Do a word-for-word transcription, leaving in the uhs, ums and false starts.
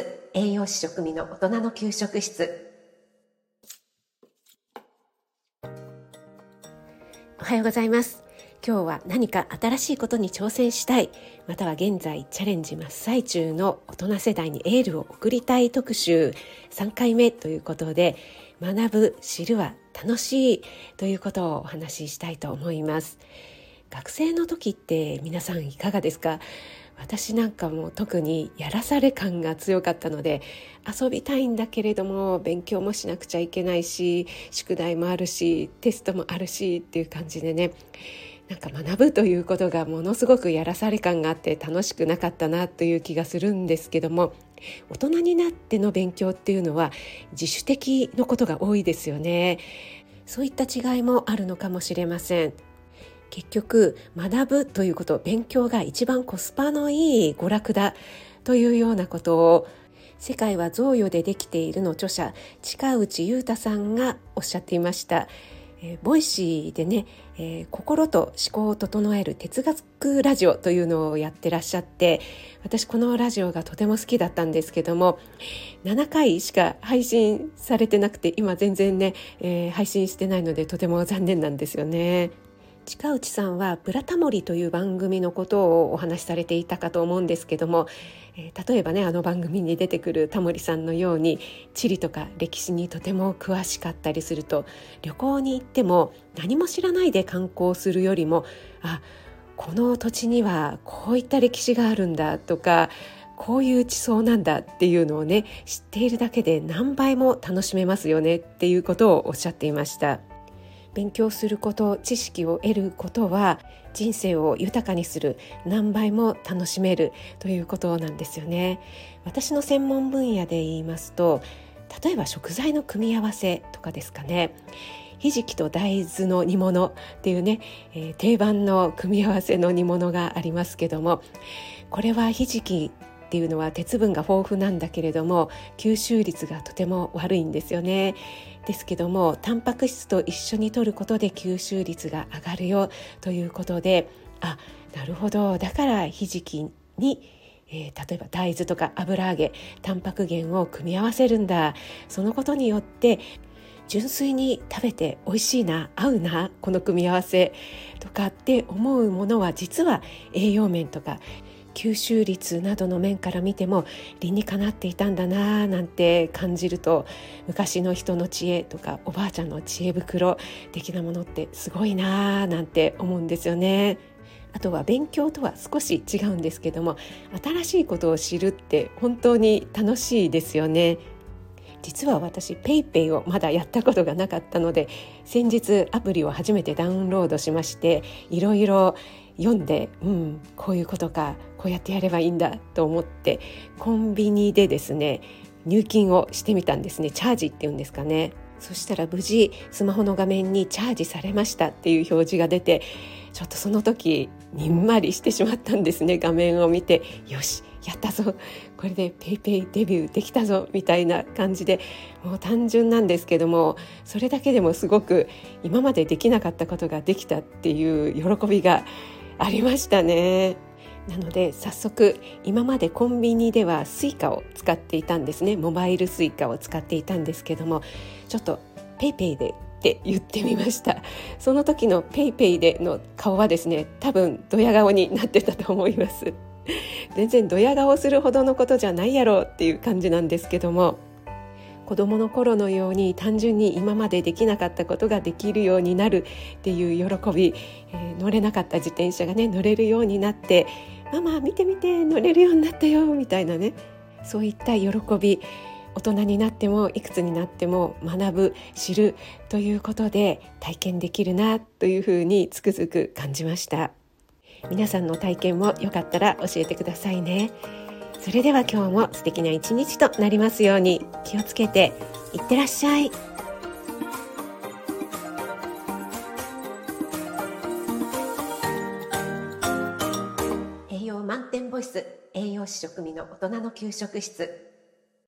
室、栄養士食味の大人の給食室。おはようございます。今日は何か新しいことに挑戦したい、または現在チャレンジ真っ最中の大人世代にエールを送りたい特集さんかいめということで、学ぶ、知るは楽しいということをお話ししたいと思います。学生の時って皆さんいかがですか？私なんかも特にやらされ感が強かったので、遊びたいんだけれども勉強もしなくちゃいけないし、宿題もあるしテストもあるしっていう感じでね、なんか学ぶということがものすごくやらされ感があって楽しくなかったなという気がするんですけども、大人になっての勉強っていうのは自主的のことが多いですよね。そういった違いもあるのかもしれません。結局学ぶということ、勉強が一番コスパのいい娯楽だというようなことを、世界は贈与でできているの著者近内裕太さんがおっしゃっていました。えー、ボイシーでね、えー、心と思考を整える哲学ラジオというのをやってらっしゃって、私このラジオがとても好きだったんですけども、ななかいしか配信されてなくて、今全然ね、えー、配信してないのでとても残念なんですよね。近内さんはブラタモリという番組のことをお話しされていたかと思うんですけども、えー、例えばね、あの番組に出てくるタモリさんのように地理とか歴史にとても詳しかったりすると、旅行に行っても何も知らないで観光するよりも、あ、この土地にはこういった歴史があるんだとか、こういう地層なんだっていうのをね、知っているだけで何倍も楽しめますよねっていうことをおっしゃっていました。勉強すること、知識を得ることは人生を豊かにする、何倍も楽しめるということなんですよね。私の専門分野で言いますと、例えば食材の組み合わせとかですかね。ひじきと大豆の煮物っていうね、えー、定番の組み合わせの煮物がありますけども、これはひじきっていうのは鉄分が豊富なんだけれども吸収率がとても悪いんですよね。ですけどもタンパク質と一緒に摂ることで吸収率が上がるよということで、あ、なるほど、だからひじきに、えー、例えば大豆とか油揚げ、タンパク源を組み合わせるんだ、そのことによって純粋に食べて美味しいな、合うな、この組み合わせとかって思うものは、実は栄養面とか吸収率などの面から見ても理にかなっていたんだなぁなんて感じると、昔の人の知恵とかおばあちゃんの知恵袋的なものってすごいなぁなんて思うんですよね。あとは勉強とは少し違うんですけども、新しいことを知るって本当に楽しいですよね。実は私 PayPay をまだやったことがなかったので、先日アプリを初めてダウンロードしまして、いろいろ読んで、うん、こういうことか、こうやってやればいいんだと思って、コンビニでですね、入金をしてみたんですね。チャージっていうんですかね。そしたら無事スマホの画面にチャージされましたっていう表示が出て、ちょっとその時にんまりしてしまったんですね。画面を見て、よしやったぞ、これでPayPayデビューできたぞみたいな感じで、もう単純なんですけども、それだけでもすごく今までできなかったことができたっていう喜びがありましたね。なので早速、今までコンビニではスイカを使っていたんですね。モバイルスイカを使っていたんですけども、ちょっとペイペイでって言ってみました。その時のペイペイでの顔はですね、多分ドヤ顔になってたと思います。全然ドヤ顔するほどのことじゃないやろっていう感じなんですけども、子どもの頃のように単純に今までできなかったことができるようになるっていう喜び、えー、乗れなかった自転車がね、乗れるようになって、ママ見て見て、乗れるようになったよみたいなね、そういった喜び、大人になってもいくつになっても学ぶ、知るということで体験できるなというふうにつくづく感じました。皆さんの体験もよかったら教えてくださいね。それでは今日も素敵な一日となりますように。気をつけていってらっしゃい。栄養満点ボイス、栄養士食味の大人の給食室。